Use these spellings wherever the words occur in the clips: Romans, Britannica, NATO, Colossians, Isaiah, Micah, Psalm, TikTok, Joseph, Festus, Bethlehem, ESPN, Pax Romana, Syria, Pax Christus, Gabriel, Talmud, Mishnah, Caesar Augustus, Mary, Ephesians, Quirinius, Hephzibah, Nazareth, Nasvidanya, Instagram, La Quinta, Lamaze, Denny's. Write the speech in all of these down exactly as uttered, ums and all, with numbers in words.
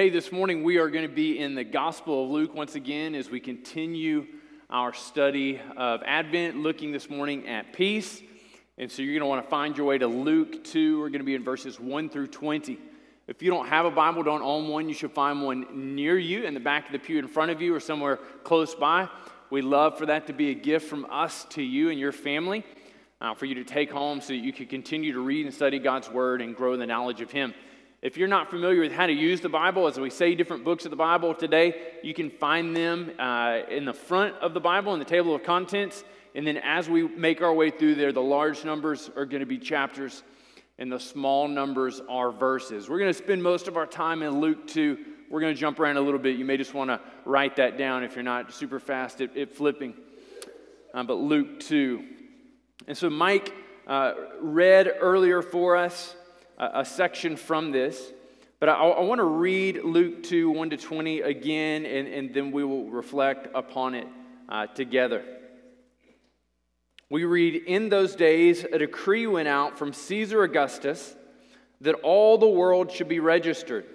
Hey, this morning we are going to be in the Gospel of Luke once again as we continue our study of Advent, looking this morning at peace. And so you're going to want to find your way to Luke two. We're going to be in verses one through twenty. If you don't have a Bible, don't own one. You should find one near you in the back of the pew in front of you or somewhere close by. We'd love for that to be a gift from us to you and your family, uh, for you to take home so that you can continue to read and study God's Word and grow in the knowledge of Him. If you're not familiar with how to use the Bible, as we say different books of the Bible today, you can find them uh, in the front of the Bible, in the table of contents, and then as we make our way through there, the large numbers are going to be chapters, and the small numbers are verses. We're going to spend most of our time in Luke two. We're going to jump around a little bit. You may just want to write that down if you're not super fast at, at flipping, um, but Luke two. And so Mike uh, read earlier for us a section from this, but I, I want to read Luke two, one to twenty again, and, and then we will reflect upon it uh, together. We read, "In those days a decree went out from Caesar Augustus that all the world should be registered.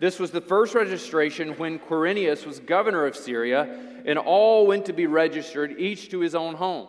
This was the first registration when Quirinius was governor of Syria, and all went to be registered, each to his own home.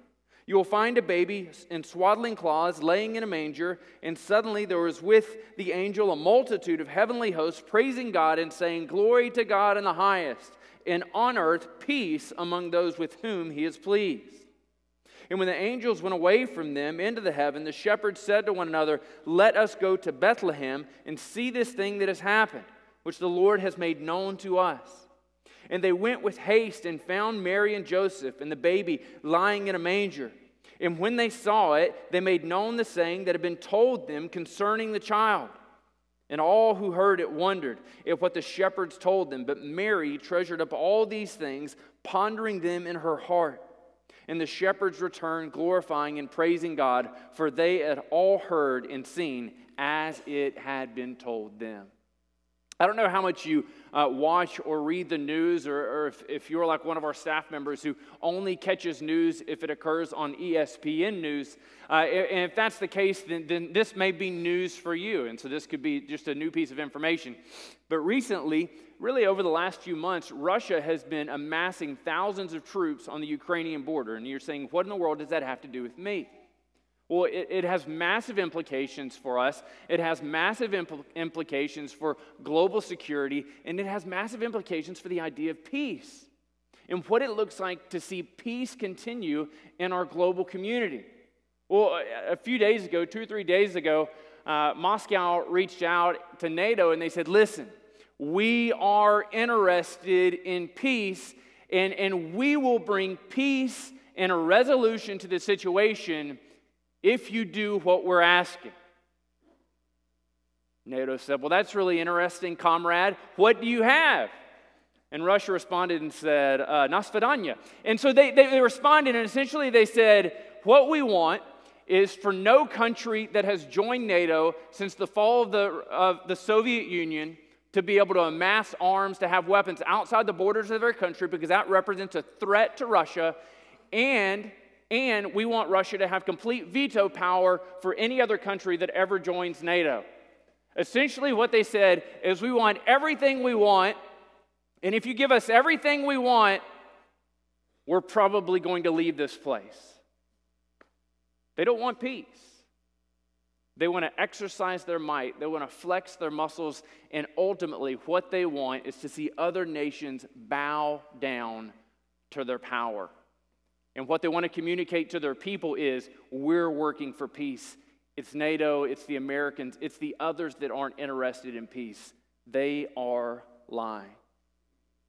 You will find a baby in swaddling cloths laying in a manger.' And suddenly there was with the angel a multitude of heavenly hosts praising God and saying, 'Glory to God in the highest, and on earth peace among those with whom he is pleased.' And when the angels went away from them into the heaven, the shepherds said to one another, 'Let us go to Bethlehem and see this thing that has happened, which the Lord has made known to us.' And they went with haste and found Mary and Joseph and the baby lying in a manger. And when they saw it, they made known the saying that had been told them concerning the child. And all who heard it wondered at what the shepherds told them. But Mary treasured up all these things, pondering them in her heart. And the shepherds returned, glorifying and praising God, for they had all heard and seen as it had been told them." I don't know how much you uh, watch or read the news, or, or if, if you're like one of our staff members who only catches news if it occurs on E S P N News. Uh, and if that's the case, then, then this may be news for you. And so this could be just a new piece of information. But recently, really over the last few months, Russia has been amassing thousands of troops on the Ukrainian border. And you're saying, what in the world does that have to do with me? Well, it, it has massive implications for us. It has massive impl- implications for global security, and it has massive implications for the idea of peace and what it looks like to see peace continue in our global community. Well, a, a few days ago, two or three days ago, uh, Moscow reached out to NATO, and they said, listen, we are interested in peace, and, and we will bring peace and a resolution to the situation if you do what we're asking. NATO said, well, that's really interesting, comrade. What do you have? And Russia responded and said, uh, Nasvidanya. And so they, they, they responded, and essentially they said, what we want is for no country that has joined NATO since the fall of the, of the Soviet Union to be able to amass arms, to have weapons outside the borders of their country, because that represents a threat to Russia, and... And we want Russia to have complete veto power for any other country that ever joins NATO. Essentially what they said is, we want everything we want, and if you give us everything we want, we're probably going to leave this place. They don't want peace. They want to exercise their might. They want to flex their muscles. And ultimately what they want is to see other nations bow down to their power. And what they want to communicate to their people is, we're working for peace. It's NATO, it's the Americans, it's the others that aren't interested in peace. They are lying.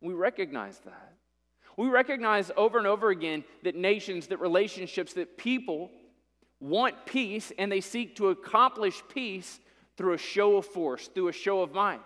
We recognize that. We recognize over and over again that nations, that relationships, that people want peace, and they seek to accomplish peace through a show of force, through a show of might.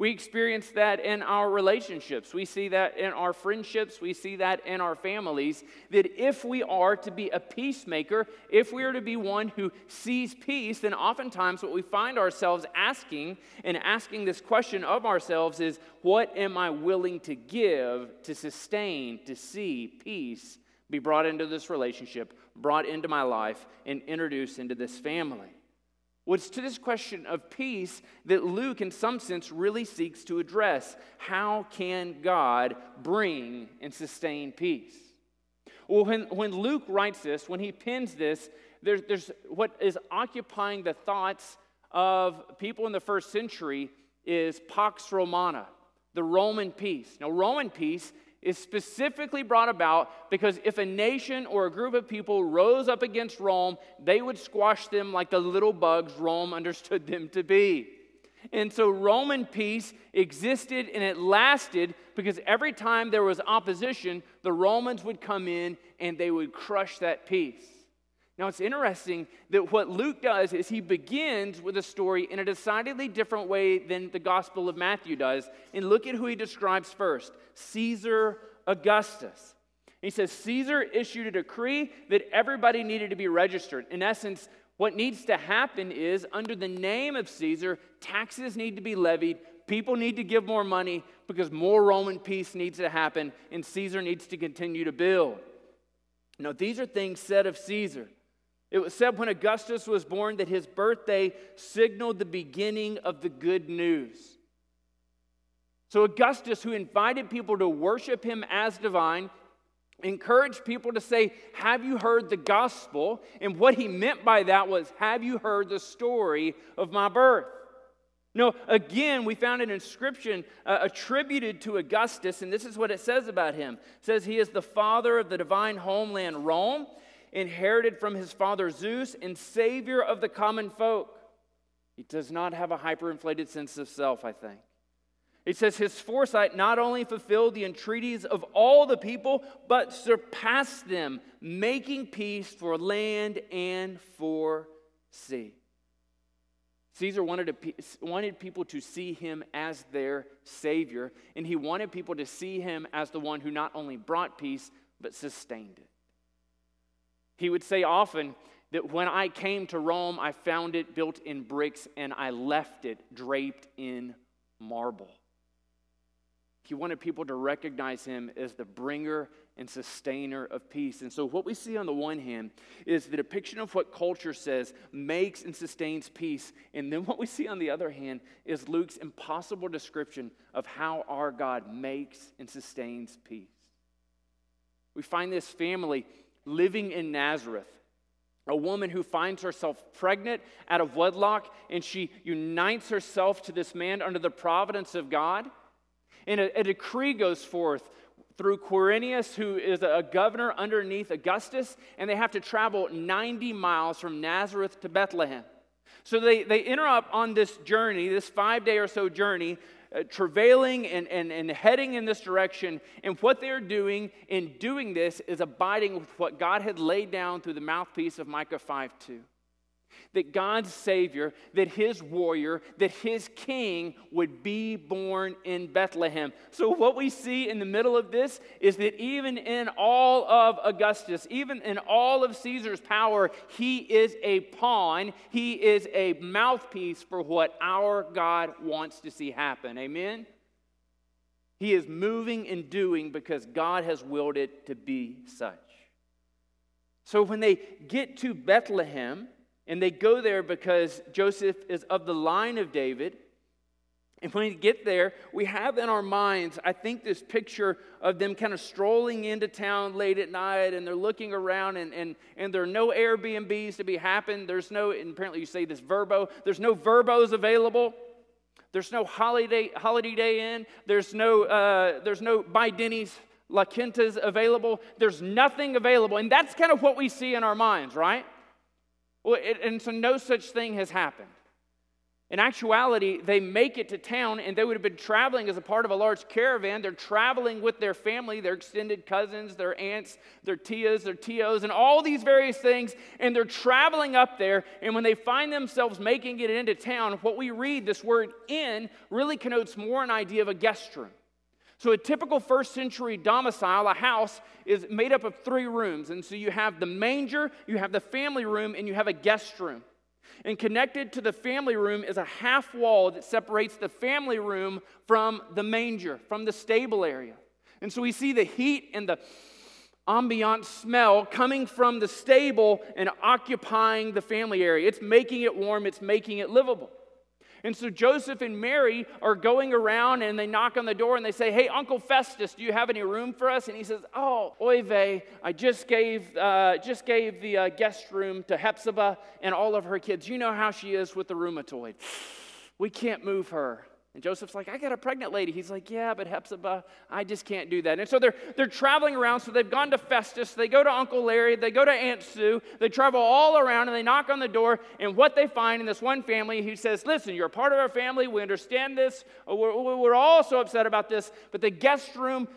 We experience that in our relationships. We see that in our friendships. We see that in our families. That if we are to be a peacemaker, if we are to be one who sees peace, then oftentimes what we find ourselves asking and asking this question of ourselves is, what am I willing to give to sustain, to see peace be brought into this relationship, brought into my life, and introduced into this family? Well, it's to this question of peace that Luke, in some sense, really seeks to address. How can God bring and sustain peace? Well, when, when Luke writes this, when he pens this, there's, there's what is occupying the thoughts of people in the first century is Pax Romana, the Roman peace. Now, Roman peace is specifically brought about because if a nation or a group of people rose up against Rome, they would squash them like the little bugs Rome understood them to be. And so Roman peace existed and it lasted because every time there was opposition, the Romans would come in and they would crush that peace. Now, it's interesting that what Luke does is he begins with a story in a decidedly different way than the Gospel of Matthew does. And look at who he describes first, Caesar Augustus. He says Caesar issued a decree that everybody needed to be registered. In essence, what needs to happen is, under the name of Caesar, taxes need to be levied, people need to give more money because more Roman peace needs to happen, and Caesar needs to continue to build. Now, these are things said of Caesar. It was said when Augustus was born that his birthday signaled the beginning of the good news. So Augustus, who invited people to worship him as divine, encouraged people to say, have you heard the gospel? And what he meant by that was, have you heard the story of my birth? No, again, we found an inscription uh, attributed to Augustus, and this is what it says about him. It says he is the father of the divine homeland Rome, inherited from his father Zeus, and savior of the common folk. He does not have a hyperinflated sense of self, I think. It says his foresight not only fulfilled the entreaties of all the people, but surpassed them, making peace for land and for sea. Caesar wanted, a, wanted people to see him as their savior, and he wanted people to see him as the one who not only brought peace, but sustained it. He would say often that when I came to Rome, I found it built in bricks and I left it draped in marble. He wanted people to recognize him as the bringer and sustainer of peace. And so what we see on the one hand is the depiction of what culture says makes and sustains peace. And then what we see on the other hand is Luke's impossible description of how our God makes and sustains peace. We find this family living in Nazareth, a woman who finds herself pregnant out of wedlock, and she unites herself to this man under the providence of God. And a, a decree goes forth through Quirinius, who is a governor underneath Augustus, and they have to travel ninety miles from Nazareth to Bethlehem. So they, they enter up on this journey, this five-day or so journey, Uh, travailing and, and, and heading in this direction. And what they're doing in doing this is abiding with what God had laid down through the mouthpiece of Micah five two. That God's Savior, that His warrior, that His King would be born in Bethlehem. So what we see in the middle of this is that even in all of Augustus, even in all of Caesar's power, he is a pawn, he is a mouthpiece for what our God wants to see happen. Amen? He is moving and doing because God has willed it to be such. So when they get to Bethlehem, and they go there because Joseph is of the line of David. And when we get there, we have in our minds, I think, this picture of them kind of strolling into town late at night, and they're looking around, and, and, and there are no Airbnbs to be happening. There's no, and apparently you say this Verbo, there's no Verbos available. There's no Holiday Holiday Day Inn. There's no, uh, there's no By Denny's La Quinta's available. There's nothing available. And that's kind of what we see in our minds, right? Well, it, and so no such thing has happened. In actuality, they make it to town, and they would have been traveling as a part of a large caravan. They're traveling with their family, their extended cousins, their aunts, their tias, their tios, and all these various things, and they're traveling up there, and when they find themselves making it into town, what we read, this word "in," really connotes more an idea of a guest room. So a typical first century domicile, a house, is made up of three rooms, and so you have the manger, you have the family room, and you have a guest room. And connected to the family room is a half wall that separates the family room from the manger, from the stable area. And so we see the heat and the ambient smell coming from the stable and occupying the family area. It's making it warm. It's making it livable. And so Joseph and Mary are going around, and they knock on the door, and they say, "Hey, Uncle Festus, do you have any room for us?" And he says, "Oh, oy vey, I just gave uh, just gave the uh, guest room to Hephzibah and all of her kids. You know how she is with the rheumatoid. We can't move her." And Joseph's like, "I got a pregnant lady." He's like, "Yeah, but Hephzibah, I just can't do that." And so they're they're traveling around. So they've gone to Festus. They go to Uncle Larry. They go to Aunt Sue. They travel all around, and they knock on the door. And what they find in this one family, he says, "Listen, you're a part of our family. We understand this. We're, we're all so upset about this. But the guest room,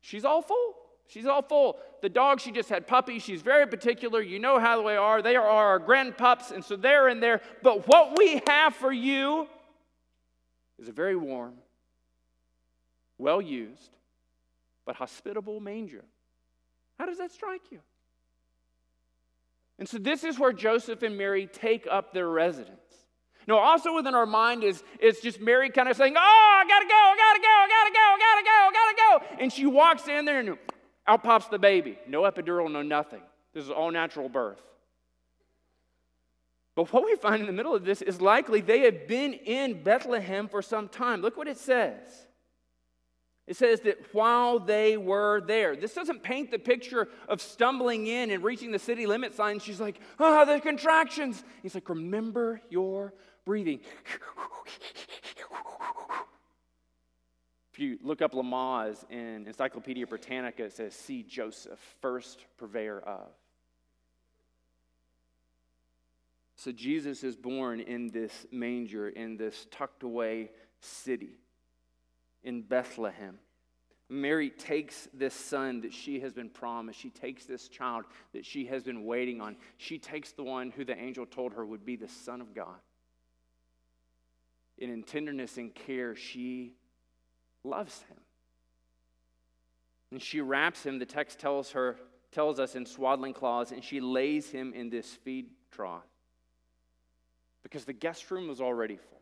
she's all full. She's all full. The dog, she just had puppies. She's very particular. You know how they are. They are our grandpups. And so they're in there. But what we have for you is a very warm, well-used, but hospitable manger." How does that strike you? And so this is where Joseph and Mary take up their residence. Now, also within our mind is, is just Mary kind of saying, "Oh, I gotta go, I gotta go, I gotta go, I gotta go, I gotta go." And she walks in there and out pops the baby. No epidural, no nothing. This is all natural birth. But what we find in the middle of this is likely they have been in Bethlehem for some time. Look what it says. It says that while they were there. This doesn't paint the picture of stumbling in and reaching the city limit sign. She's like, "Ah, oh, the contractions." He's like, "Remember your breathing." If you look up Lamaze in Encyclopedia Britannica, it says, "See Joseph, first purveyor of." So Jesus is born in this manger, in this tucked away city, in Bethlehem. Mary takes this son that she has been promised. She takes this child that she has been waiting on. She takes the one who the angel told her would be the Son of God. And in tenderness and care, she loves him. And she wraps him, the text tells her, tells us, in swaddling cloths, and she lays him in this feed trough. Because the guest room was already full.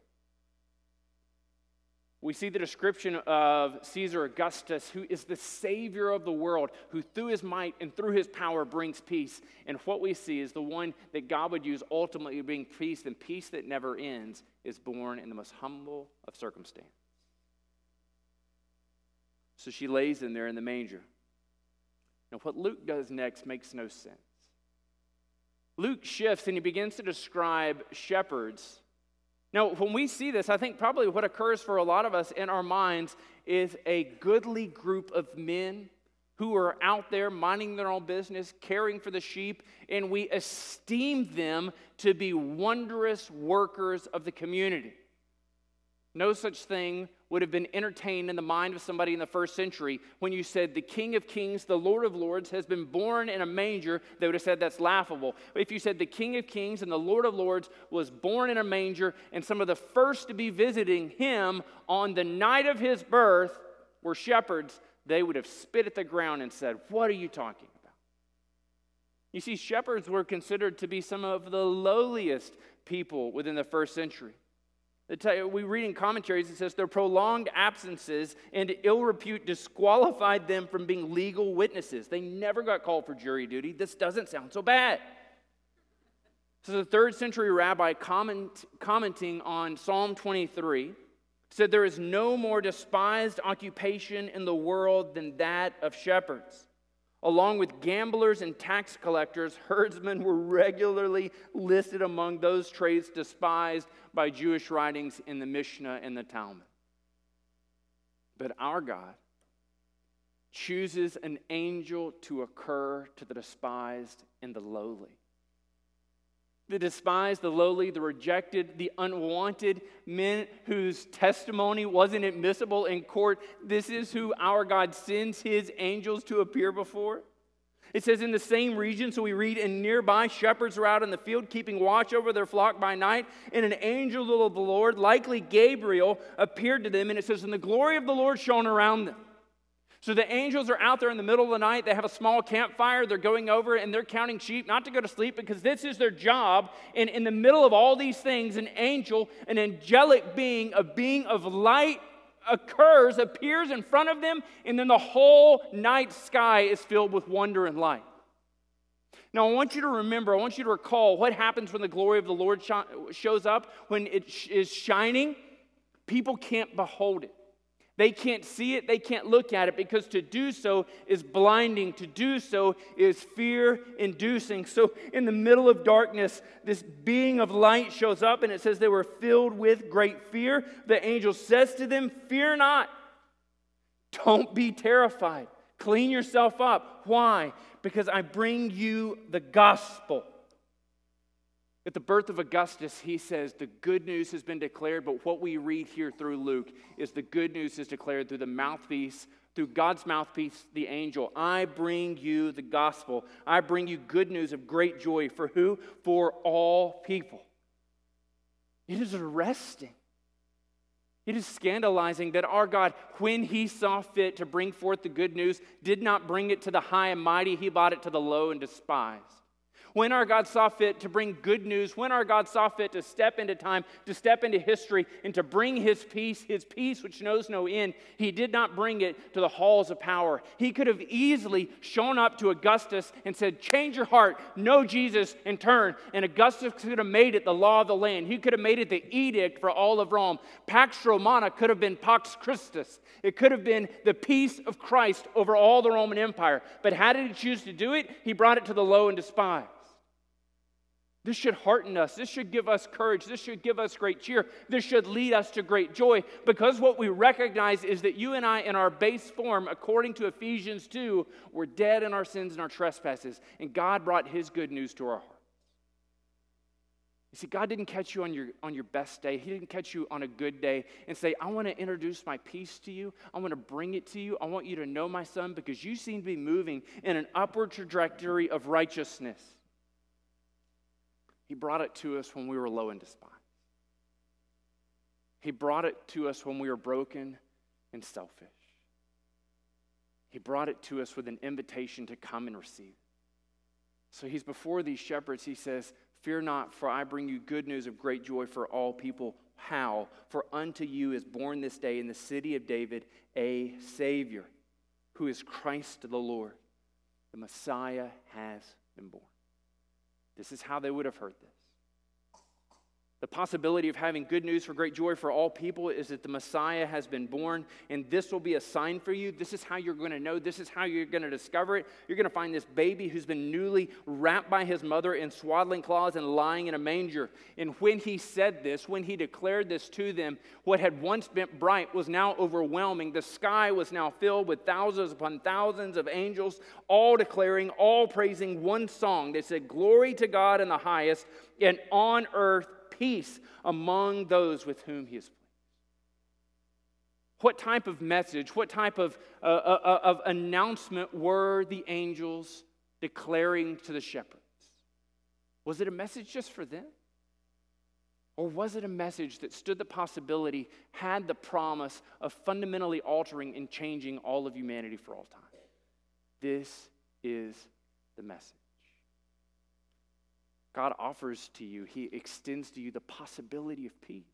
We see the description of Caesar Augustus, who is the savior of the world, who through his might and through his power brings peace. And what we see is the one that God would use ultimately to bring peace, and peace that never ends is born in the most humble of circumstance. So she lays in there in the manger. Now, what Luke does next makes no sense. Luke shifts and he begins to describe shepherds. Now, when we see this, I think probably what occurs for a lot of us in our minds is a goodly group of men who are out there minding their own business, caring for the sheep, and we esteem them to be wondrous workers of the community. No such thing would have been entertained in the mind of somebody in the first century. When you said the King of Kings, the Lord of Lords has been born in a manger, they would have said that's laughable. But if you said the King of Kings and the Lord of Lords was born in a manger, and some of the first to be visiting him on the night of his birth were shepherds, they would have spit at the ground and said, "What are you talking about?" You see, shepherds were considered to be some of the lowliest people within the first century. We read in commentaries, it says, their prolonged absences and ill repute disqualified them from being legal witnesses. They never got called for jury duty. This doesn't sound so bad. So the third century rabbi comment, commenting on Psalm twenty-three said, "There is no more despised occupation in the world than that of shepherds. Along with gamblers and tax collectors, herdsmen were regularly listed among those trades despised by Jewish writings in the Mishnah and the Talmud." But our God chooses an angel to occur to the despised and the lowly. The despised, the lowly, the rejected, the unwanted, men whose testimony wasn't admissible in court. This is who our God sends his angels to appear before. It says in the same region, so we read, and nearby shepherds were out in the field keeping watch over their flock by night, and an angel of the Lord, likely Gabriel, appeared to them, and it says, and the glory of the Lord shone around them. So the angels are out there in the middle of the night. They have a small campfire. They're going over and they're counting sheep, not to go to sleep, because this is their job. And in the middle of all these things, an angel, an angelic being, a being of light occurs, appears in front of them, and then the whole night sky is filled with wonder and light. Now, I want you to remember, I want you to recall what happens when the glory of the Lord sh- shows up. When it sh- is shining, people can't behold it. They can't see it, they can't look at it, because to do so is blinding. To do so is fear-inducing. So in the middle of darkness, this being of light shows up, and it says they were filled with great fear. The angel says to them, fear not. Don't be terrified. Clean yourself up. Why? Because I bring you the gospel. At the birth of Augustus, he says, the good news has been declared, but what we read here through Luke is the good news is declared through the mouthpiece, through God's mouthpiece, the angel. I bring you the gospel. I bring you good news of great joy. For who? For all people. It is arresting. It is scandalizing that our God, when he saw fit to bring forth the good news, did not bring it to the high and mighty. He brought it to the low and despised. When our God saw fit to bring good news, when our God saw fit to step into time, to step into history, and to bring his peace, his peace which knows no end, he did not bring it to the halls of power. He could have easily shown up to Augustus and said, change your heart, know Jesus, and turn. And Augustus could have made it the law of the land. He could have made it the edict for all of Rome. Pax Romana could have been Pax Christus. It could have been the peace of Christ over all the Roman Empire. But how did he choose to do it? He brought it to the low and despised. This should hearten us. This should give us courage. This should give us great cheer. This should lead us to great joy, because what we recognize is that you and I, in our base form, according to Ephesians two, were dead in our sins and our trespasses, and God brought his good news to our hearts. You see, God didn't catch you on your, on your best day. He didn't catch you on a good day and say, I want to introduce my peace to you. I want to bring it to you. I want you to know my son, because you seem to be moving in an upward trajectory of righteousness. He brought it to us when we were low and despised. He brought it to us when we were broken and selfish. He brought it to us with an invitation to come and receive. So he's before these shepherds. He says, fear not, for I bring you good news of great joy for all people. How? For unto you is born this day in the city of David a Savior, who is Christ the Lord. The Messiah has been born. This is how they would have heard this. The possibility of having good news for great joy for all people is that the Messiah has been born, and this will be a sign for you. This is how you're going to know. This is how you're going to discover it. You're going to find this baby who's been newly wrapped by his mother in swaddling clothes and lying in a manger. And when he said this, when he declared this to them, what had once been bright was now overwhelming. The sky was now filled with thousands upon thousands of angels, all declaring, all praising one song. They said, glory to God in the highest, and on earth peace among those with whom he is pleased. What type of message, what type of, uh, uh, of announcement were the angels declaring to the shepherds? Was it a message just for them? Or was it a message that stood the possibility, had the promise of fundamentally altering and changing all of humanity for all time? This is the message. God offers to you, he extends to you the possibility of peace.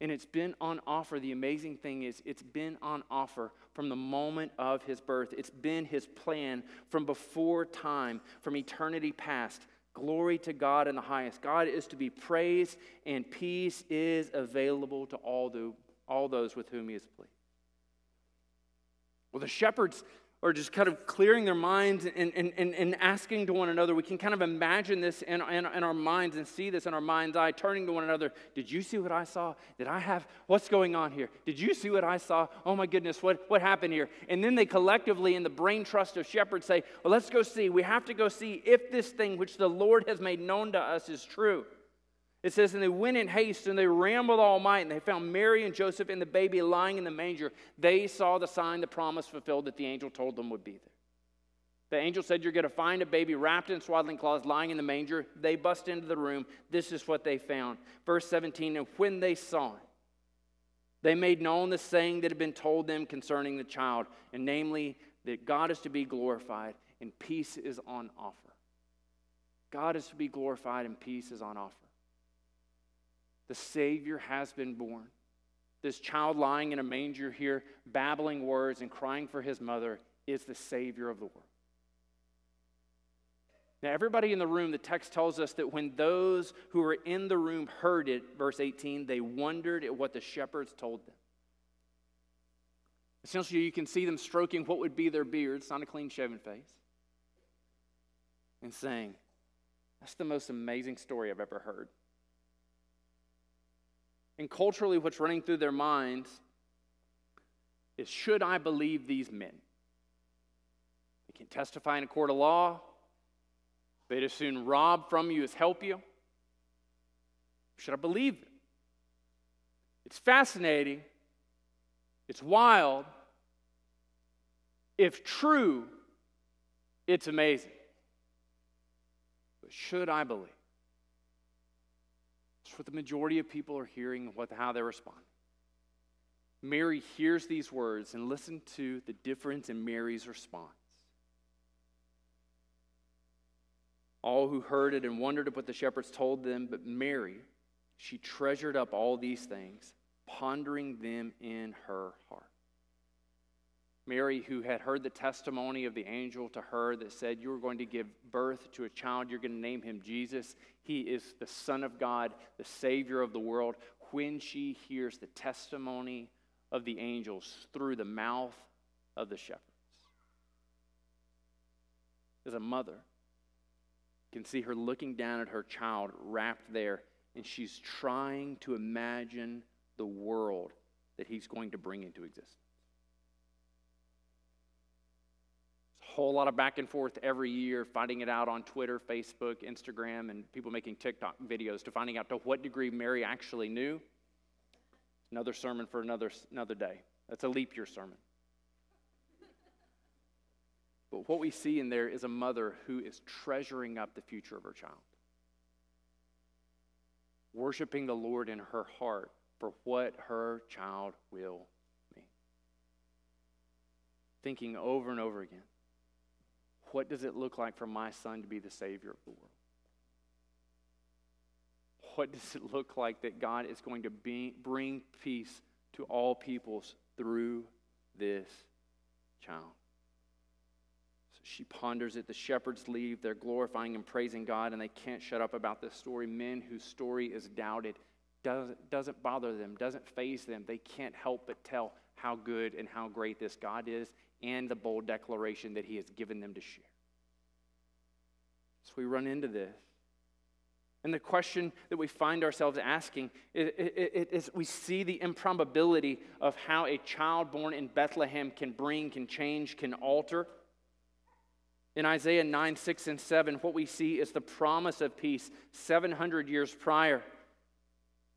And it's been on offer. The amazing thing is, it's been on offer from the moment of his birth. It's been his plan from before time, from eternity past. Glory to God in the highest. God is to be praised, and peace is available to all, the, all those with whom he is pleased. Well, the shepherds or just kind of clearing their minds and, and, and, and asking to one another. We can kind of imagine this in, in, in our minds and see this in our mind's eye, turning to one another. Did you see what I saw? Did I have, what's going on here? Did you see what I saw? Oh my goodness, what, what happened here? And then they collectively, in the brain trust of shepherds, say, well, let's go see. We have to go see if this thing which the Lord has made known to us is true. It says, and they went in haste, and they ran with all might, and they found Mary and Joseph and the baby lying in the manger. They saw the sign, the promise fulfilled that the angel told them would be there. The angel said, you're going to find a baby wrapped in swaddling cloths lying in the manger. They bust into the room. This is what they found. Verse seventeen, and when they saw it, they made known the saying that had been told them concerning the child, and namely, that God is to be glorified, and peace is on offer. God is to be glorified, and peace is on offer. The Savior has been born. This child lying in a manger here, babbling words and crying for his mother, is the Savior of the world. Now, everybody in the room, the text tells us that when those who were in the room heard it, verse eighteen, they wondered at what the shepherds told them. Essentially, you can see them stroking what would be their beards, not a clean-shaven face, and saying, that's the most amazing story I've ever heard. And culturally, what's running through their minds is, should I believe these men? They can testify in a court of law. They'd as soon rob from you as help you. Should I believe them? It's fascinating. It's wild. If true, it's amazing. But should I believe? That's what the majority of people are hearing and what, how they respond. Mary hears these words, and listen to the difference in Mary's response. All who heard it and wondered at what the shepherds told them, but Mary, she treasured up all these things, pondering them in her heart. Mary, who had heard the testimony of the angel to her that said, you are going to give birth to a child, you're going to name him Jesus. He is the Son of God, the Savior of the world. When she hears the testimony of the angels through the mouth of the shepherds, as a mother, you can see her looking down at her child wrapped there, and she's trying to imagine the world that he's going to bring into existence. Whole lot of back and forth every year, finding it out on Twitter, Facebook, Instagram, and people making TikTok videos to finding out to what degree Mary actually knew. Another sermon for another another day. That's a leap year sermon. But what we see in there is a mother who is treasuring up the future of her child, worshiping the Lord in her heart for what her child will mean, thinking over and over again, what does it look like for my son to be the Savior of the world? What does it look like that God is going to be, bring peace to all peoples through this child? So she ponders it. The shepherds leave. They're glorifying and praising God, and they can't shut up about this story. Men whose story is doubted doesn't, doesn't bother them, doesn't faze them. They can't help but tell how good and how great this God is, and the bold declaration that he has given them to share. So we run into this. And the question that we find ourselves asking is, is we see the improbability of how a child born in Bethlehem can bring, can change, can alter. In Isaiah nine, six, and seven, what we see is the promise of peace seven hundred years prior.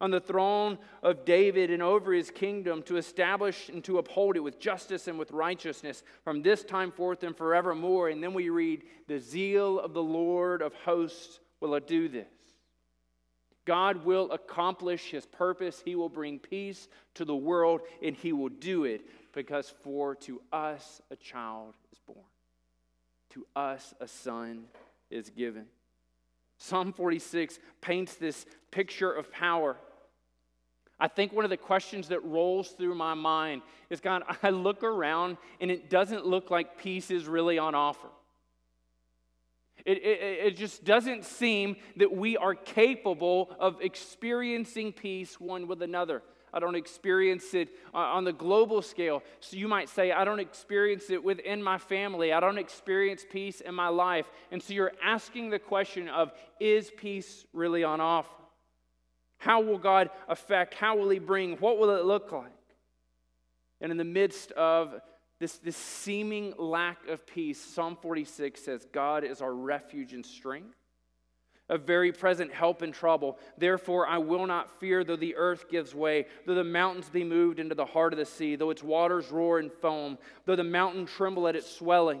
On the throne of David and over his kingdom, to establish and to uphold it with justice and with righteousness from this time forth and forevermore. And then we read, the zeal of the Lord of hosts will do this. God will accomplish his purpose. He will bring peace to the world, and he will do it because for to us a child is born. To us a son is given. Psalm forty-six paints this picture of power. I think one of the questions that rolls through my mind is, God, I look around and it doesn't look like peace is really on offer. It, it, it just doesn't seem that we are capable of experiencing peace one with another. I don't experience it on the global scale. So you might say, I don't experience it within my family. I don't experience peace in my life. And so you're asking the question of, is peace really on offer? How will God affect? How will He bring? What will it look like? And in the midst of this, this seeming lack of peace, Psalm forty-six says, God is our refuge and strength, a very present help in trouble. Therefore, I will not fear, though the earth gives way, though the mountains be moved into the heart of the sea, though its waters roar and foam, though the mountain tremble at its swelling.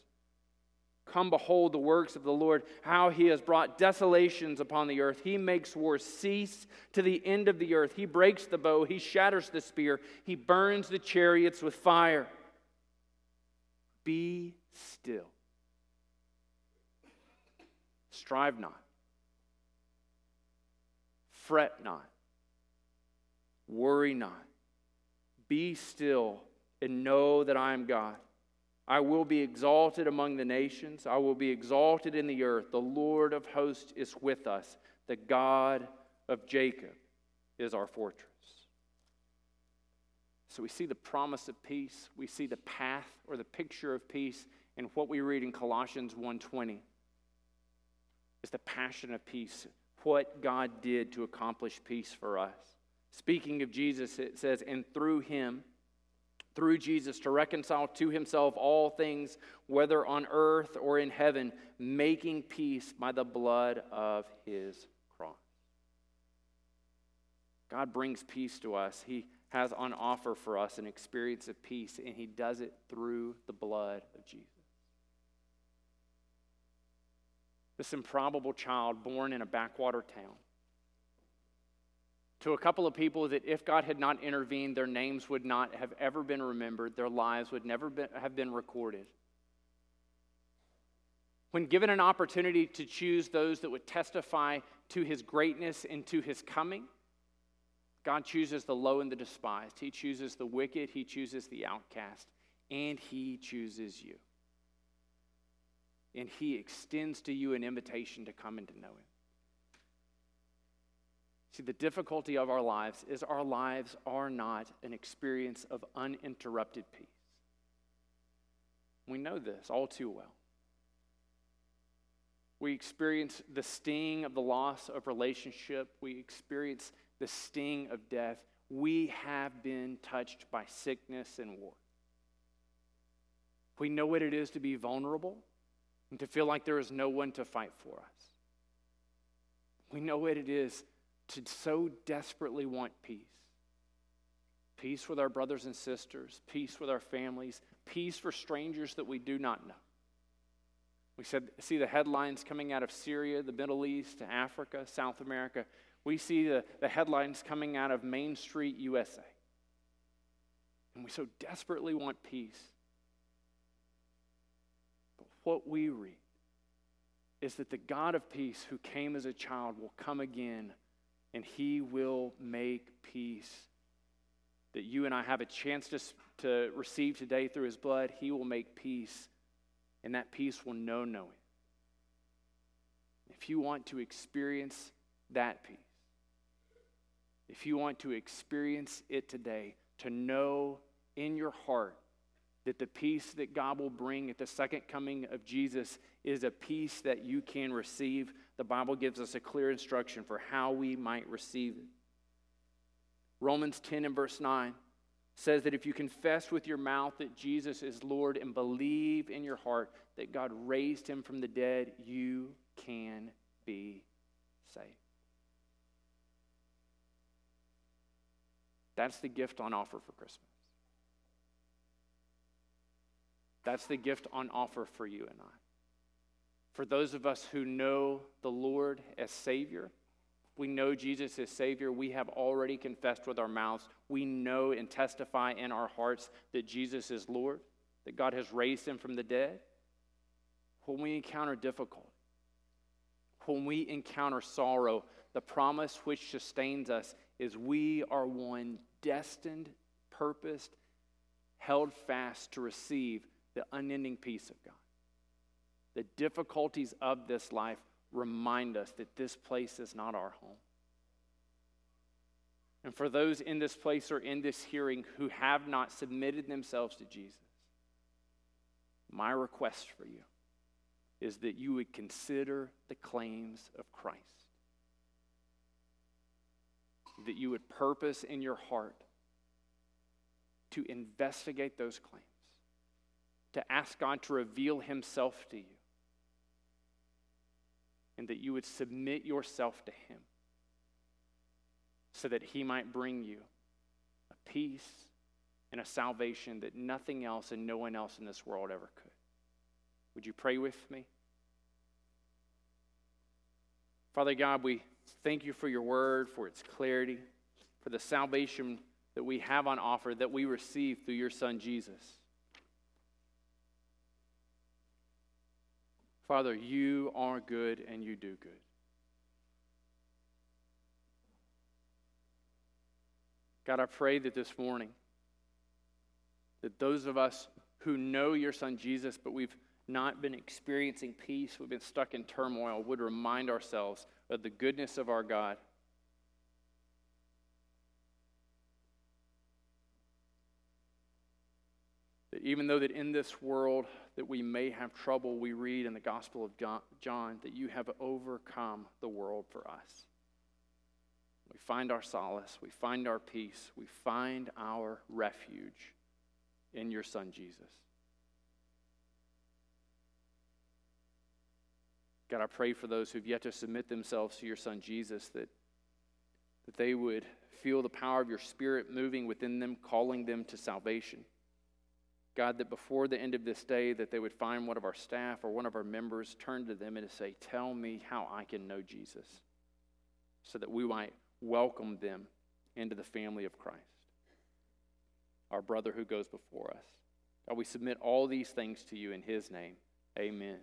Come, behold the works of the Lord, how He has brought desolations upon the earth. He makes war cease to the end of the earth. He breaks the bow. He shatters the spear. He burns the chariots with fire. Be still. Strive not. Fret not. Worry not. Be still and know that I am God. I will be exalted among the nations. I will be exalted in the earth. The Lord of hosts is with us. The God of Jacob is our fortress. So we see the promise of peace. We see the path or the picture of peace in what we read in Colossians one twenty. It's the passion of peace, what God did to accomplish peace for us. Speaking of Jesus, it says, and through Him, through Jesus, to reconcile to Himself all things, whether on earth or in heaven, making peace by the blood of His cross. God brings peace to us. He has on offer for us an experience of peace, and He does it through the blood of Jesus. This improbable child born in a backwater town, to a couple of people that if God had not intervened, their names would not have ever been remembered, their lives would never be, have been recorded. When given an opportunity to choose those that would testify to His greatness and to His coming, God chooses the low and the despised. He chooses the wicked, He chooses the outcast, and He chooses you. And He extends to you an invitation to come and to know Him. See, the difficulty of our lives is our lives are not an experience of uninterrupted peace. We know this all too well. We experience the sting of the loss of relationship. We experience the sting of death. We have been touched by sickness and war. We know what it is to be vulnerable and to feel like there is no one to fight for us. We know what it is to so desperately want peace. Peace with our brothers and sisters, peace with our families, peace for strangers that we do not know. We said, see the headlines coming out of Syria, the Middle East, Africa, South America. We see the, the headlines coming out of Main Street, U S A. And we so desperately want peace. But what we read is that the God of peace who came as a child will come again, and He will make peace that you and I have a chance to, to receive today through His blood. He will make peace, and that peace will know no end. If you want to experience that peace, if you want to experience it today, to know in your heart that the peace that God will bring at the second coming of Jesus is a peace that you can receive. The Bible gives us a clear instruction for how we might receive it. Romans ten and verse nine says that if you confess with your mouth that Jesus is Lord and believe in your heart that God raised Him from the dead, you can be saved. That's the gift on offer for Christmas. That's the gift on offer for you and I. For those of us who know the Lord as Savior, we know Jesus is Savior. We have already confessed with our mouths. We know and testify in our hearts that Jesus is Lord, that God has raised him from the dead. When we encounter difficulty, when we encounter sorrow, the promise which sustains us is we are one destined, purposed, held fast to receive the unending peace of God. The difficulties of this life remind us that this place is not our home. And for those in this place or in this hearing who have not submitted themselves to Jesus, my request for you is that you would consider the claims of Christ, that you would purpose in your heart to investigate those claims, to ask God to reveal himself to you, and that you would submit yourself to him so that he might bring you a peace and a salvation that nothing else and no one else in this world ever could. Would you pray with me? Father God, we thank you for your word, for its clarity, for the salvation that we have on offer, that we receive through your Son, Jesus. Father, you are good and you do good. God, I pray that this morning, that those of us who know your Son, Jesus, but we've not been experiencing peace, we've been stuck in turmoil, would remind ourselves of the goodness of our God. That even though that in this world that we may have trouble, we read in the Gospel of John, John that you have overcome the world for us. We find our solace, we find our peace, we find our refuge in your Son, Jesus. God, I pray for those who've yet to submit themselves to your Son, Jesus, that, that they would feel the power of your Spirit moving within them, calling them to salvation. God, that before the end of this day, that they would find one of our staff or one of our members, turn to them and say, tell me how I can know Jesus, so that we might welcome them into the family of Christ, our brother who goes before us. God, we submit all these things to you in his name. Amen.